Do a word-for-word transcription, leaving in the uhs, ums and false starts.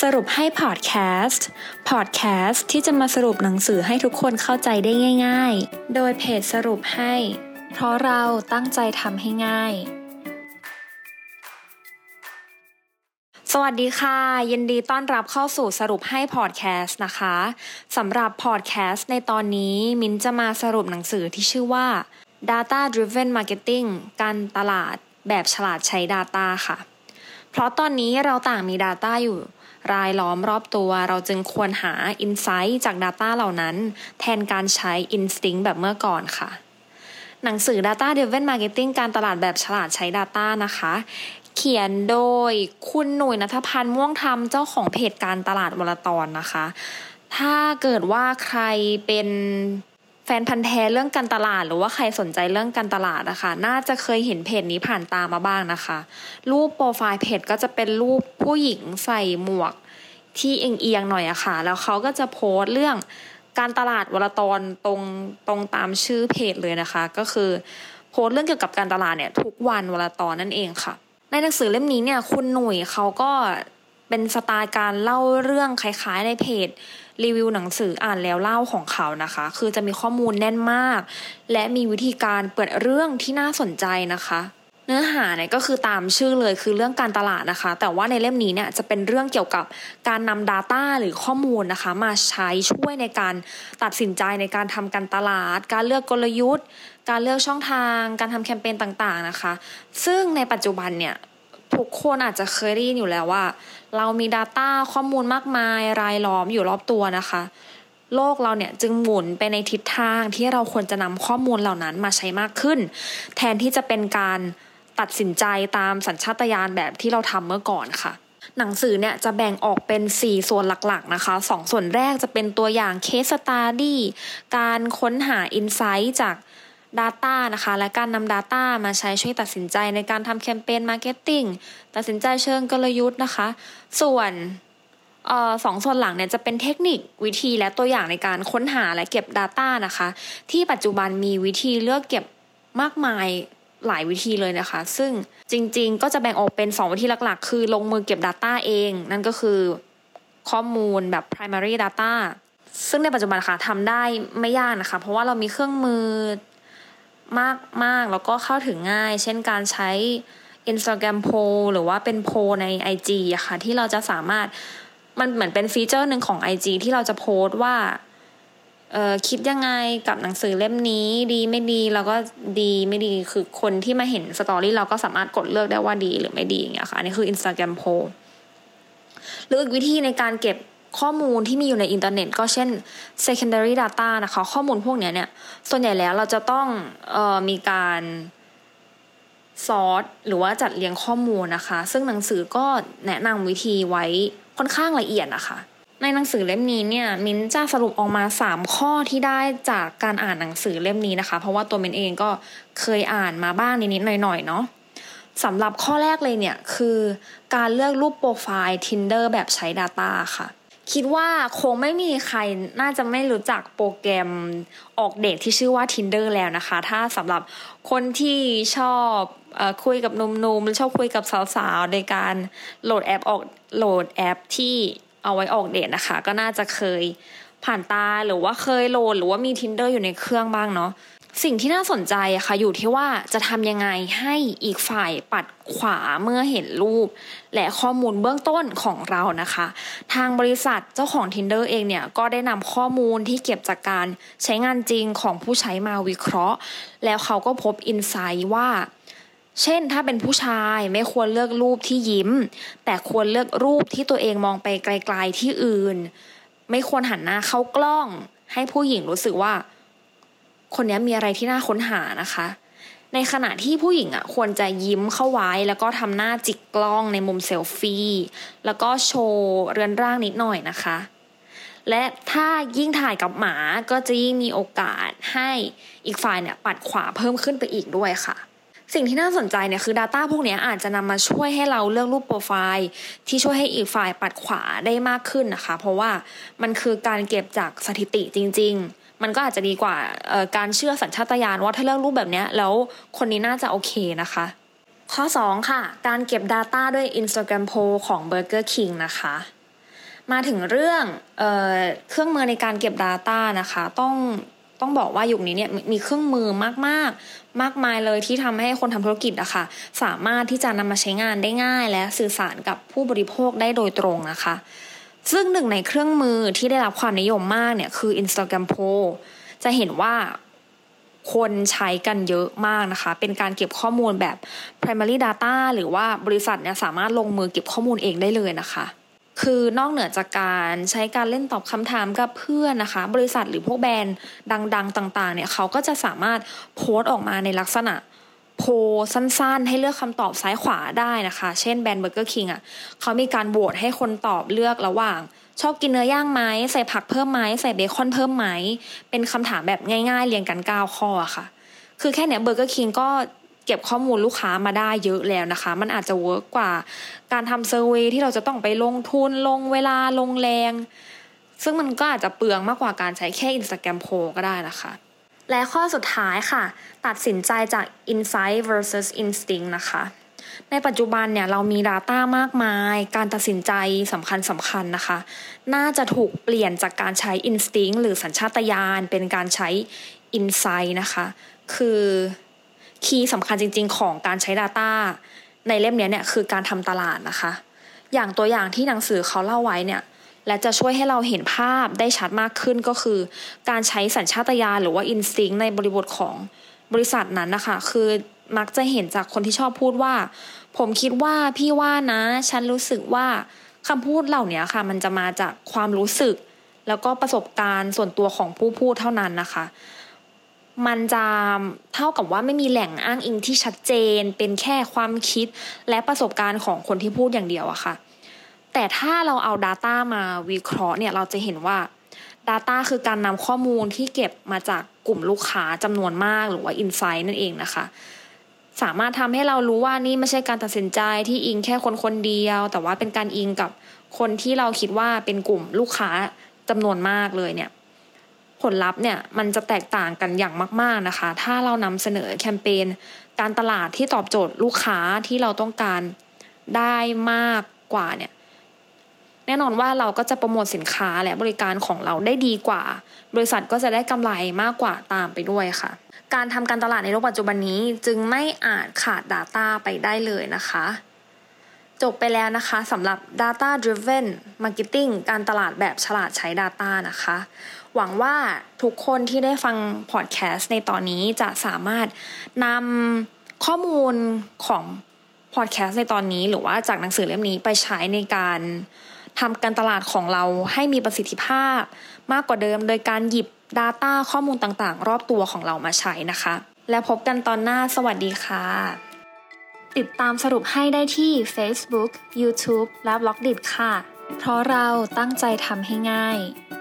สรุปให้พอดแคสต์พอดแคสต์ที่จะมาสรุปหนังสือให้ทุกคนเข้าใจได้ง่ายๆโดยเพจสรุปให้เพราะเราตั้งใจทำให้ง่ายสวัสดีค่ะยินดีต้อนรับเข้าสู่สรุปให้พอดแคสต์นะคะสำหรับพอดแคสต์ในตอนนี้มิ้นจะมาสรุปหนังสือที่ชื่อว่า Data Driven Marketing การตลาดแบบฉลาดใช้ Data ค่ะเพราะตอนนี้เราต่างมี Data อยู่รายล้อมรอบตัวเราจึงควรหา Insight จาก Data เหล่านั้นแทนการใช้ Instinct แบบเมื่อก่อนค่ะหนังสือ Data Driven Marketing การตลาดแบบฉลาดใช้ Data นะคะเขียนโดยคุณหนุ่ยณัฐพันธ์ม่วงธรรมเจ้าของเพจการตลาดวรตรนะคะถ้าเกิดว่าใครเป็นแฟนพันธุ์แท้เรื่องการตลาดหรือว่าใครสนใจเรื่องการตลาดนะคะน่าจะเคยเห็นเพจนี้ผ่านตามาบ้างนะคะรูปโปรไฟล์เพจก็จะเป็นรูปผู้หญิงใส่หมวกที่เอียงๆหน่อยอะค่ะแล้วเขาก็จะโพสต์เรื่องการตลาดวรตรตรงตรงตามชื่อเพจเลยนะคะก็คือโพสต์เรื่องเกี่ยวกับการตลาดเนี่ยทุกวันวรตรนั่นเองค่ะในหนังสือเล่มนี้เนี่ยคุณหนุ่ยเขาก็เป็นสไตล์การเล่าเรื่องคล้ายๆในเพจรีวิวหนังสืออ่านแล้วเล่าของเขานะคะคือจะมีข้อมูลแน่นมากและมีวิธีการเปิดเรื่องที่น่าสนใจนะคะเนื้อหาเนี่ยก็คือตามชื่อเลยคือเรื่องการตลาดนะคะแต่ว่าในเล่มนี้เนี่ยจะเป็นเรื่องเกี่ยวกับการนำ Data หรือข้อมูลนะคะมาใช้ช่วยในการตัดสินใจในการทำการตลาดการเลือกกลยุทธ์การเลือกช่องทางการทำแคมเปญต่างๆนะคะซึ่งในปัจจุบันเนี่ยทุกคนอาจจะเคยได้ยินอยู่แล้วว่าเรามี Data ข้อมูลมากมายรายล้อมอยู่รอบตัวนะคะโลกเราเนี่ยจึงหมุนไปในทิศทางที่เราควรจะนำข้อมูลเหล่านั้นมาใช้มากขึ้นแทนที่จะเป็นการตัดสินใจตามสัญชาตญาณแบบที่เราทำเมื่อก่อนค่ะหนังสือเนี่ยจะแบ่งออกเป็นสี่ส่วนหลักๆนะคะสองส่วนแรกจะเป็นตัวอย่าง Case Study การค้นหา Insight จาก Data นะคะและการนำ Data มาใช้ช่วยตัดสินใจในการทำแคมเปญ Marketing ตัดสินใจเชิงกลยุทธ์นะคะส่วนเอ่อสองส่วนหลังเนี่ยจะเป็นเทคนิควิธีและตัวอย่างในการค้นหาและเก็บ Data นะคะที่ปัจจุบันมีวิธีเลือกเก็บมากมายหลายวิธีเลยนะคะซึ่งจริงๆก็จะแบ่งออกเป็นสองวิธีหลักๆคือลงมือเก็บ Data เองนั่นก็คือข้อมูลแบบ primary data ซึ่งในปัจจุบันค่ะทำได้ไม่ยากนะคะเพราะว่าเรามีเครื่องมือมากๆแล้วก็เข้าถึงง่ายเช่นการใช้ Instagram Poll หรือว่าเป็น Poll ใน ไอ จี อะค่ะที่เราจะสามารถมันเหมือนเป็นฟีเจอร์หนึ่งของ ไอ จี ที่เราจะโพสต์ว่าเอ่อคิดยังไงกับหนังสือเล่มนี้ดีไม่ดีแล้วก็ดีไม่ดีคือคนที่มาเห็นสตอรี่เราก็สามารถกดเลือกได้ว่าดีหรือไม่ดีอย่างเงี้ยค่ะอันนี้คือ Instagram Poll หรืออีกวิธีในการเก็บข้อมูลที่มีอยู่ในอินเทอร์เน็ตก็เช่น secondary data นะคะข้อมูลพวกเนี้ยเนี่ยส่วนใหญ่แล้วเราจะต้องเอ่อมีการสอร์ตหรือว่าจัดเรียงข้อมูลนะคะซึ่งหนังสือก็แนะนำวิธีไว้ค่อนข้างละเอียดนะคะในหนังสือเล่มนี้เนี่ยมิ้นจะสรุปออกมาสามข้อที่ได้จากการอ่านหนังสือเล่มนี้นะคะเพราะว่าตัวมิ้นเองก็เคยอ่านมาบ้างนิดๆหน่อยๆเนาะสำหรับข้อแรกเลยเนี่ยคือการเลือกรูปโปรไฟล์ Tinder แบบใช้ Data ค่ะคิดว่าคงไม่มีใครน่าจะไม่รู้จักโปรแกรมออกเดทที่ชื่อว่า Tinder แล้วนะคะถ้าสำหรับคนที่ชอบเอ่อคุยกับหนุ่มๆหรือชอบคุยกับสาวๆโดยการโหลดแอปออกโหลดแอปที่เอาไว้ออกเดทนะคะก็น่าจะเคยผ่านตาหรือว่าเคยโหลดหรือว่ามี Tinder อยู่ในเครื่องบ้างเนาะสิ่งที่น่าสนใจอะค่ะอยู่ที่ว่าจะทำยังไงให้อีกฝ่ายปัดขวาเมื่อเห็นรูปและข้อมูลเบื้องต้นของเรานะคะทางบริษัทเจ้าของ Tinder เองเนี่ยก็ได้นำข้อมูลที่เก็บจากการใช้งานจริงของผู้ใช้มาวิเคราะห์แล้วเขาก็พบ Insight ว่าเช่นถ้าเป็นผู้ชายไม่ควรเลือกรูปที่ยิ้มแต่ควรเลือกรูปที่ตัวเองมองไปไกลๆที่อื่นไม่ควรหันหน้าเข้ากล้องให้ผู้หญิงรู้สึกว่าคนนี้มีอะไรที่น่าค้นหานะคะในขณะที่ผู้หญิงอ่ะควรจะยิ้มเข้าไว้แล้วก็ทำหน้าจิกกล้องในมุมเซลฟี่แล้วก็โชว์เรือนร่างนิดหน่อยนะคะและถ้ายิ่งถ่ายกับหมาก็จะยิ่งมีโอกาสให้อีกฝ่ายเนี่ยปัดขวาเพิ่มขึ้นไปอีกด้วยค่ะสิ่งที่น่าสนใจเนี่ยคือ Data พวกนี้อาจจะนำมาช่วยให้เราเลือกรูปโปรไฟล์ที่ช่วยให้อีกฝ่ายปัดขวาได้มากขึ้นนะคะเพราะว่ามันคือการเก็บจากสถิติจริงๆมันก็อาจจะดีกว่าการเชื่อสัญชาตญาณว่าถ้าเลือกรูปแบบนี้แล้วคนนี้น่าจะโอเคนะคะข้อสองค่ะการเก็บ Data ด้วย Instagram Poll ของ Burger King นะคะ มาถึงเรื่อง เอ่อ เครื่องมือในการเก็บ Data นะคะต้องต้องบอกว่ายุคนี้เนี่ยมีเครื่องมือมากมากมากมายเลยที่ทำให้คนทำธุรกิจอะค่ะสามารถที่จะนำมาใช้งานได้ง่ายและสื่อสารกับผู้บริโภคได้โดยตรงนะคะซึ่งหนึ่งในเครื่องมือที่ได้รับความนิยมมากเนี่ยคือ Instagram Poll จะเห็นว่าคนใช้กันเยอะมากนะคะเป็นการเก็บข้อมูลแบบ primary data หรือว่าบริษัทเนี่ยสามารถลงมือเก็บข้อมูลเองได้เลยนะคะคือนอกเหนือจากการใช้การเล่นตอบคำถามกับเพื่อนนะคะบริษัทหรือพวกแบรนด์ดังๆต่างๆเนี่ยเขาก็จะสามารถโพสต์ออกมาในลักษณะโพสั้นๆให้เลือกคำตอบซ้ายขวาได้นะคะเช่นแบรนด์เบอร์เกอร์คิงอ่ะเขามีการโหวตให้คนตอบเลือกระหว่างชอบกินเนื้อย่างไหมใส่ผักเพิ่มไหมใส่เบคอนเพิ่มไหมเป็นคำถามแบบง่ายๆเรียงกันเก้าข้ออะค่ะคือแค่เนี้ยเบอร์เกอร์คิงก็เก็บข้อมูลลูกค้ามาได้เยอะแล้วนะคะมันอาจจะเวิร์กกว่าการทำเซอร์เวย์ที่เราจะต้องไปลงทุนลงเวลาลงแรงซึ่งมันก็อาจจะเปลืองมากกว่าการใช้แค่ Instagram Poll ก็ได้นะคะและข้อสุดท้ายค่ะตัดสินใจจาก Insight versus Instinct นะคะในปัจจุบันเนี่ยเรามี Data มากมายการตัดสินใจสำคัญสำคัญนะคะน่าจะถูกเปลี่ยนจากการใช้ Instinct หรือสัญชาตญาณเป็นการใช้ Insight นะคะคือคีย์สำคัญจริงๆของการใช้ Data ในเล่มนี้เนี่ยคือการทำตลาดนะคะอย่างตัวอย่างที่หนังสือเขาเล่าไว้เนี่ยและจะช่วยให้เราเห็นภาพได้ชัดมากขึ้นก็คือการใช้สัญชาตญาณหรือว่า Instinct ในบริบทของบริษัทนั้นนะคะคือมักจะเห็นจากคนที่ชอบพูดว่าผมคิดว่าพี่ว่านะฉันรู้สึกว่าคำพูดเหล่านี้ค่ะมันจะมาจากความรู้สึกแล้วก็ประสบการณ์ส่วนตัวของผู้พูดเท่านั้นนะคะมันจะเท่ากับว่าไม่มีแหล่งอ้างอิงที่ชัดเจนเป็นแค่ความคิดและประสบการณ์ของคนที่พูดอย่างเดียวอะค่ะแต่ถ้าเราเอา Data มาวิเคราะห์เนี่ยเราจะเห็นว่า Data คือการนำข้อมูลที่เก็บมาจากกลุ่มลูกค้าจำนวนมากหรือว่า Insight นั่นเองนะคะสามารถทำให้เรารู้ว่านี่ไม่ใช่การตัดสินใจที่อิงแค่คนคนเดียวแต่ว่าเป็นการอิงกับคนที่เราคิดว่าเป็นกลุ่มลูกค้าจำนวนมากเลยเนี่ยผลลัพธ์เนี่ยมันจะแตกต่างกันอย่างมากๆนะคะถ้าเรานำเสนอแคมเปญการตลาดที่ตอบโจทย์ลูกค้าที่เราต้องการได้มากกว่าเนี่ยแน่นอนว่าเราก็จะโปรโมทสินค้าและบริการของเราได้ดีกว่าบริษัทก็จะได้กำไรมากกว่าตามไปด้วยค่ะการทำการตลาดในโลกปัจจุบันนี้จึงไม่อาจขาด Data ไปได้เลยนะคะจบไปแล้วนะคะสำหรับ Data Driven Marketing การตลาดแบบฉลาดใช้ Data นะคะหวังว่าทุกคนที่ได้ฟังพอดแคสต์ในตอนนี้จะสามารถนำข้อมูลของพอดแคสต์ในตอนนี้หรือว่าจากหนังสือเล่มนี้ไปใช้ในการทำการตลาดของเราให้มีประสิทธิภาพมากกว่าเดิมโดยการหยิบ Data ข้อมูลต่างๆรอบตัวของเรามาใช้นะคะและพบกันตอนหน้าสวัสดีค่ะติดตามสรุปให้ได้ที่ Facebook, YouTube และ Blogdit ค่ะเพราะเราตั้งใจทำให้ง่าย